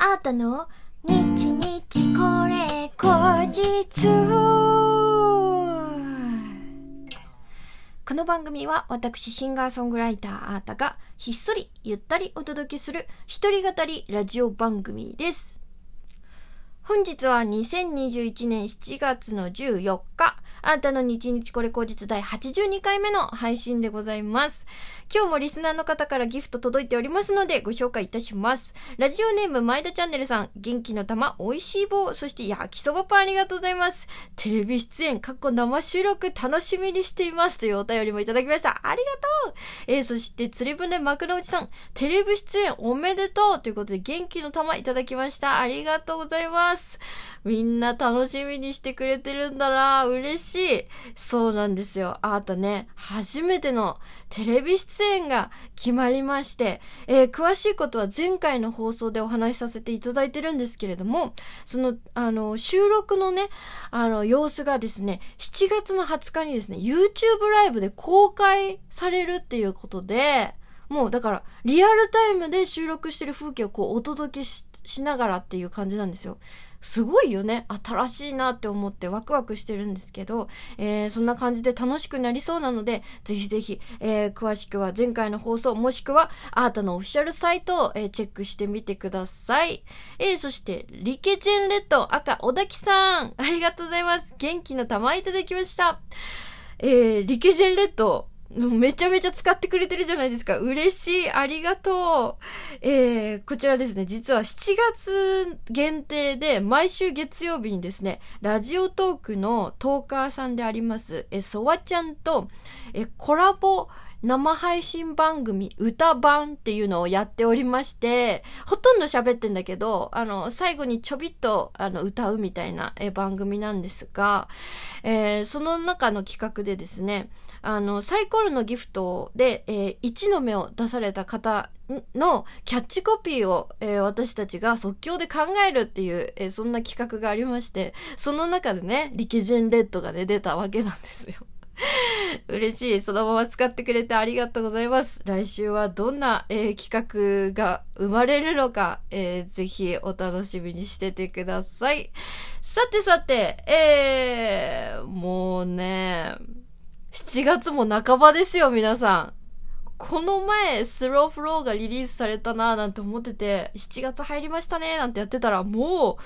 あなたの日々これ後日。この番組は私シンガーソングライターあーたがひっそりゆったりお届けする一人語りラジオ番組です。本日は2021年7月の14日、あーたの日々これ後日第82回目の配信でございます。今日もリスナーの方からギフト届いておりますのでご紹介いたします。ラジオネーム前田チャンネルさん、元気の玉、おいしい棒、そして焼きそばパンありがとうございます。テレビ出演、生収録楽しみにしていますというお便りもいただきました。ありがとう。そして釣り船幕の内さん、テレビ出演おめでとうということで元気の玉いただきました。ありがとうございます。みんな楽しみにしてくれてるんだな、嬉しい。そうなんですよ。あーたね、初めてのテレビ出演が決まりまして、詳しいことは前回の放送でお話しさせていただいてるんですけれども、その、収録のね、様子がですね、7月の20日にですね、YouTube ライブで公開されるっていうことで、もうだからリアルタイムで収録してる風景をこうお届け しながらっていう感じなんですよ。すごいよね。新しいなって思ってワクワクしてるんですけど、そんな感じで楽しくなりそうなので、ぜひぜひ、詳しくは前回の放送もしくはあーたのオフィシャルサイトを、チェックしてみてください。そしてリケチェンレッド赤小滝さん、ありがとうございます。元気の玉いただきました。リケチェンレッドめちゃめちゃ使ってくれてるじゃないですか。嬉しい。ありがとう。こちらですね、実は7月限定で毎週月曜日にですね、ラジオトークのトーカーさんであります、ソワちゃんと、コラボ生配信番組歌版っていうのをやっておりまして、ほとんど喋ってんだけど最後にちょびっと歌うみたいな番組なんですが、その中の企画でですね、サイコロのギフトで、1の目を出された方のキャッチコピーを、私たちが即興で考えるっていう、そんな企画がありまして、その中でねリケジェンレッドがね出たわけなんですよ。嬉しい。そのまま使ってくれてありがとうございます。来週はどんな、企画が生まれるのか、ぜひお楽しみにしててください。さてさて、もうね7月も半ばですよ。皆さん、この前スローフローがリリースされたなぁなんて思ってて、7月入りましたねなんてやってたらも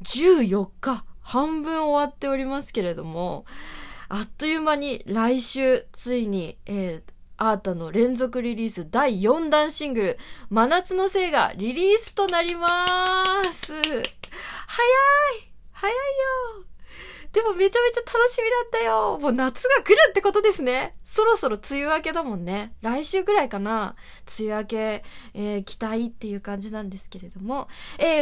う14日半分終わっておりますけれども、あっという間に来週ついに、あーたの連続リリース第4弾シングル真夏のせいがリリースとなりまーす。早いよ。でもめちゃめちゃ楽しみだったよ。もう夏が来るってことですね。そろそろ梅雨明けだもんね。来週ぐらいかな。梅雨明け、期待っていう感じなんですけれども、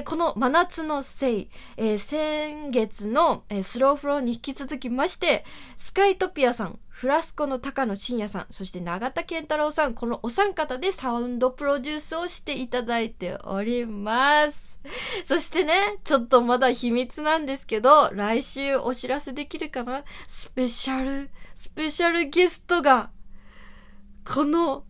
この真夏のせい、先月の、スローフローに引き続きましてスカイトピアさん、フラスコの高野真也さん、そして永田健太郎さん、このお三方でサウンドプロデュースをしていただいております。そしてね、ちょっとまだ秘密なんですけど、来週お知らせできるかな？スペシャルゲストが、この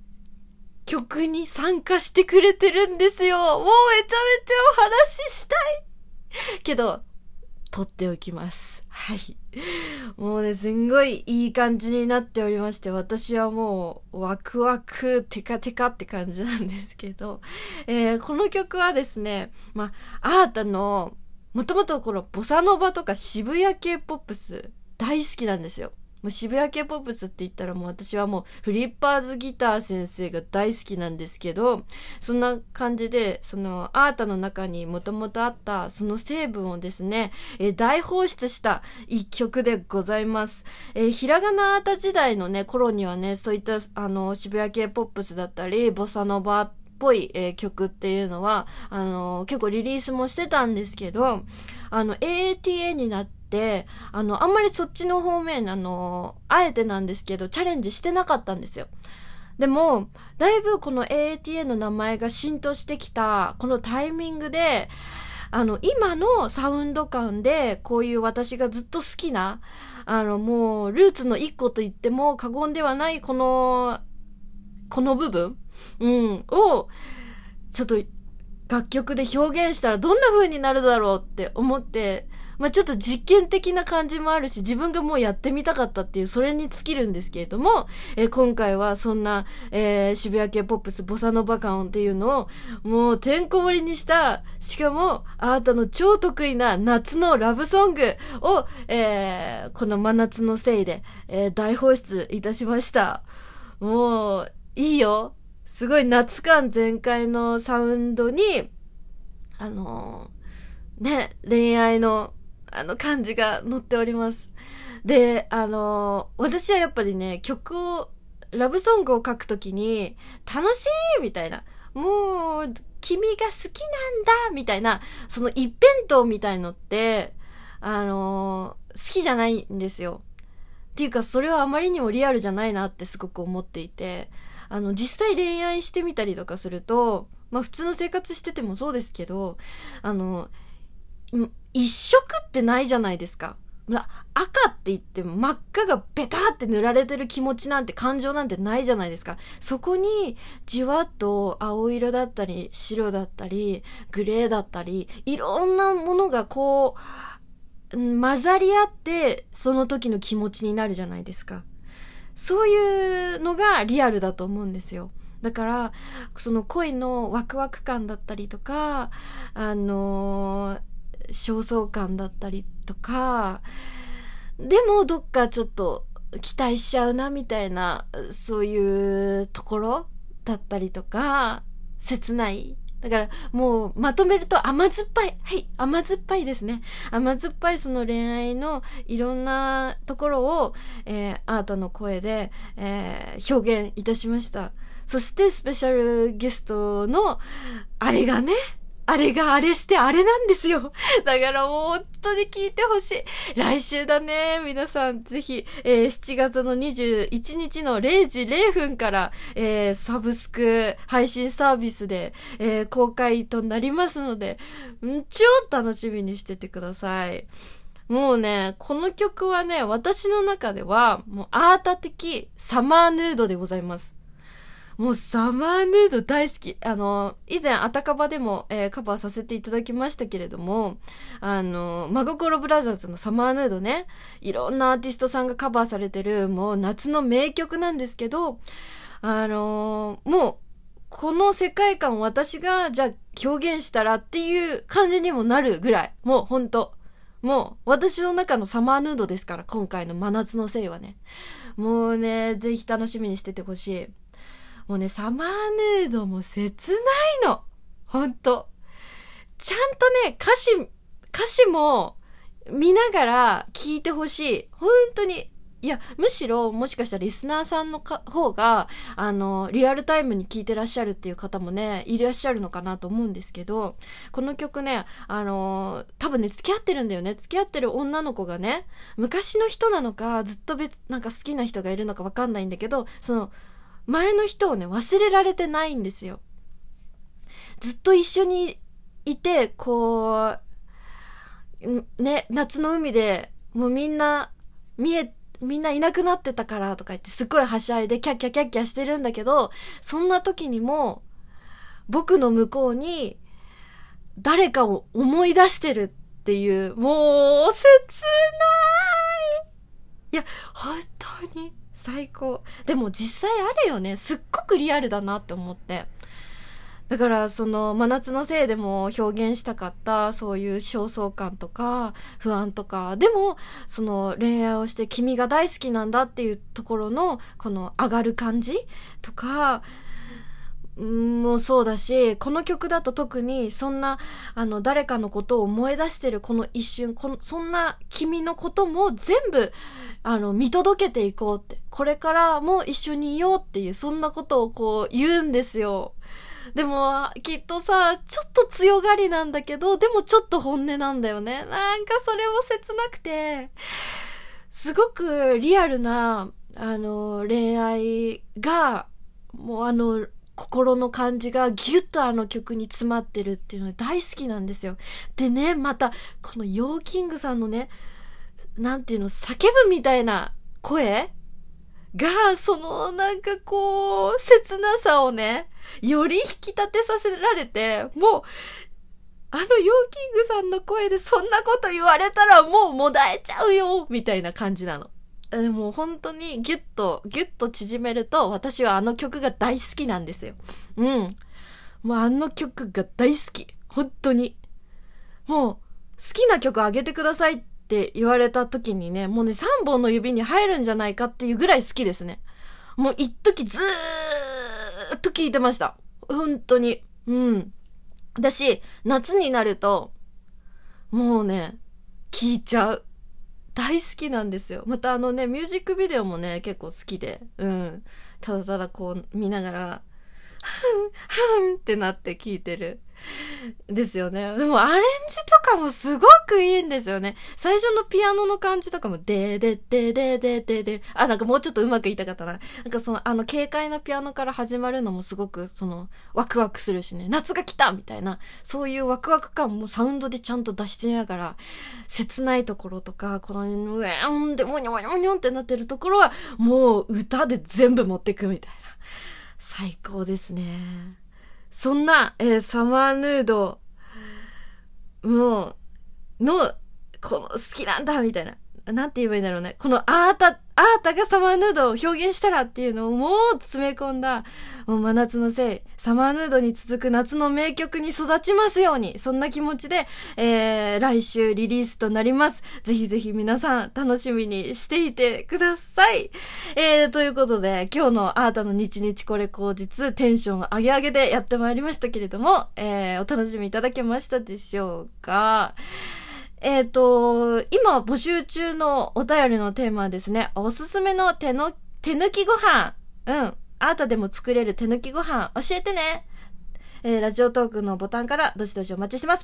曲に参加してくれてるんですよ。もうめちゃめちゃお話ししたいけど、取っておきます。はい。もうね、すんごいいい感じになっておりまして、私はもうワクワクテカテカって感じなんですけど、この曲はですね、あーたのもともとこのボサノバとか渋谷系ポップス大好きなんですよ。もう渋谷系ポップスって言ったらもう私はもうフリッパーズギター先生が大好きなんですけど、そんな感じでそのあーたの中にもともとあったその成分をですね、大放出した一曲でございます。ひらがなあーた時代のね頃にはね、そういった渋谷系ポップスだったりボサノバっぽい、曲っていうのは結構リリースもしてたんですけど、AATA になってで、あんまりそっちの方面、あえてなんですけど、チャレンジしてなかったんですよ。でも、だいぶこの AATA の名前が浸透してきた、このタイミングで、今のサウンド感で、こういう私がずっと好きな、もう、ルーツの一個と言っても過言ではない、この部分、を、ちょっと、楽曲で表現したらどんな風になるだろうって思って、まあ、ちょっと実験的な感じもあるし、自分がもうやってみたかったっていう、それに尽きるんですけれども、今回はそんな、渋谷系ポップスボサノバ感っていうのをもうてんこ盛りにした、しかもあなたの超得意な夏のラブソングを、この真夏のせいで、大放出いたしました。もういいよ、すごい夏感全開のサウンドに、ね、恋愛の感じが載っております。で、私はやっぱりね、曲を、ラブソングを書くときに、楽しいみたいな、もう、君が好きなんだみたいな、その一辺倒みたいのって、好きじゃないんですよ。っていうか、それはあまりにもリアルじゃないなってすごく思っていて、実際恋愛してみたりとかすると、まあ普通の生活しててもそうですけど、一色ってないじゃないですか。赤って言っても真っ赤がベタって塗られてる気持ちなんて、感情なんてないじゃないですか。そこにじわっと青色だったり白だったりグレーだったり、いろんなものがこう混ざり合って、その時の気持ちになるじゃないですか。そういうのがリアルだと思うんですよ。だからその恋のワクワク感だったりとか、焦燥感だったりとか、でもどっかちょっと期待しちゃうなみたいな、そういうところだったりとか、切ない。だからもうまとめると甘酸っぱい、はい、甘酸っぱいですね。甘酸っぱいその恋愛のいろんなところを、あなたの声で、表現いたしました。そしてスペシャルゲストのあれがね、あれがあれしてあれなんですよ。だからもう本当に聞いてほしい。来週だね。皆さんぜひ、7月の21日の0時0分から、サブスク配信サービスで、公開となりますので、超楽しみにしててください。もうね、この曲はね、私の中ではもうアータ的サマーヌードでございます。もうサマーヌード大好き。以前アタカバでも、カバーさせていただきましたけれども、真心ブラザーズのサマーヌードね、いろんなアーティストさんがカバーされてる、もう夏の名曲なんですけど、もうこの世界観を私がじゃあ表現したらっていう感じにもなるぐらい、もうほんと、もう私の中のサマーヌードですから、今回の真夏のせいはね。もうね、ぜひ楽しみにしててほしい。もうね、サマーヌードも切ないの。ほんと。ちゃんとね、歌詞も見ながら聞いてほしい。ほんとに。いや、むしろもしかしたらリスナーさんの方が、リアルタイムに聞いてらっしゃるっていう方もね、いらっしゃるのかなと思うんですけど、この曲ね、多分ね、付き合ってるんだよね。付き合ってる女の子がね、昔の人なのか、ずっとなんか好きな人がいるのかわかんないんだけど、その、前の人をね、忘れられてないんですよ。ずっと一緒にいて、こうね、夏の海でもうみんないなくなってたからとか言って、すっごいはしゃいでキャッキャキャッキャしてるんだけど、そんな時にも僕の向こうに誰かを思い出してるっていう、もう切ない。いや、本当に最高。でも実際あるよね。すっごくリアルだなって思って。だからその真夏のせいでも表現したかった、そういう焦燥感とか不安とか、でもその恋愛をして君が大好きなんだっていうところのこの上がる感じとか、もうそうだし、この曲だと特にそんな誰かのことを思い出してるこの一瞬、そんな君のことも全部見届けていこうって、これからも一緒にいようっていう、そんなことをこう言うんですよ。でもきっとさ、ちょっと強がりなんだけど、でもちょっと本音なんだよね。なんかそれも切なくて、すごくリアルな恋愛が、もう心の感じがギュッと曲に詰まってるっていうのが大好きなんですよ。でね、またこのヨーキングさんのね、なんていうの、叫ぶみたいな声が、そのなんかこう、切なさをね、より引き立てさせられて、もう、あのヨーキングさんの声でそんなこと言われたらもうもだえちゃうよみたいな感じなの。でも本当にギュッと縮めると、私はあの曲が大好きなんですよ。うん。もうあの曲が大好き。本当に。もう、好きな曲あげてくださいって言われた時にね、もうね、3本の指に入るんじゃないかっていうぐらい好きですね。もう一時ずーっと聴いてました。本当に。うん。私、夏になると、もうね、聴いちゃう。大好きなんですよ。またあのね、ミュージックビデオもね、結構好きで、うん。ただただこう見ながら、はんってなって聴いてる。ですよね。でもアレンジとかもすごくいいんですよね。最初のピアノの感じとかも、で、あ、なんかもうちょっとうまく言いたかったな。なんかその、あの軽快なピアノから始まるのもすごく、その、ワクワクするしね。夏が来たみたいな、そういうワクワク感もサウンドでちゃんと出しながら、切ないところとか、この、うえんで、もにょもにょもにょってなってるところは、もう歌で全部持ってくみたいな。最高ですね。そんな、サマーヌードもうのこの好きなんだみたいな、なんて言えばいいんだろうね、このあーたがサマーヌードを表現したらっていうのをもう詰め込んだ、もう真夏のせい、サマーヌードに続く夏の名曲に育ちますように、そんな気持ちで、来週リリースとなります。ぜひぜひ皆さん楽しみにしていてください。ということで、今日のあーたの日々これ後日、テンション上げ上げでやってまいりましたけれども、お楽しみいただけましたでしょうか。今募集中のお便りのテーマはですね、おすすめの手抜きご飯。うん。あなたでも作れる手抜きご飯教えてね。ラジオトークのボタンからどしどしお待ちしてます。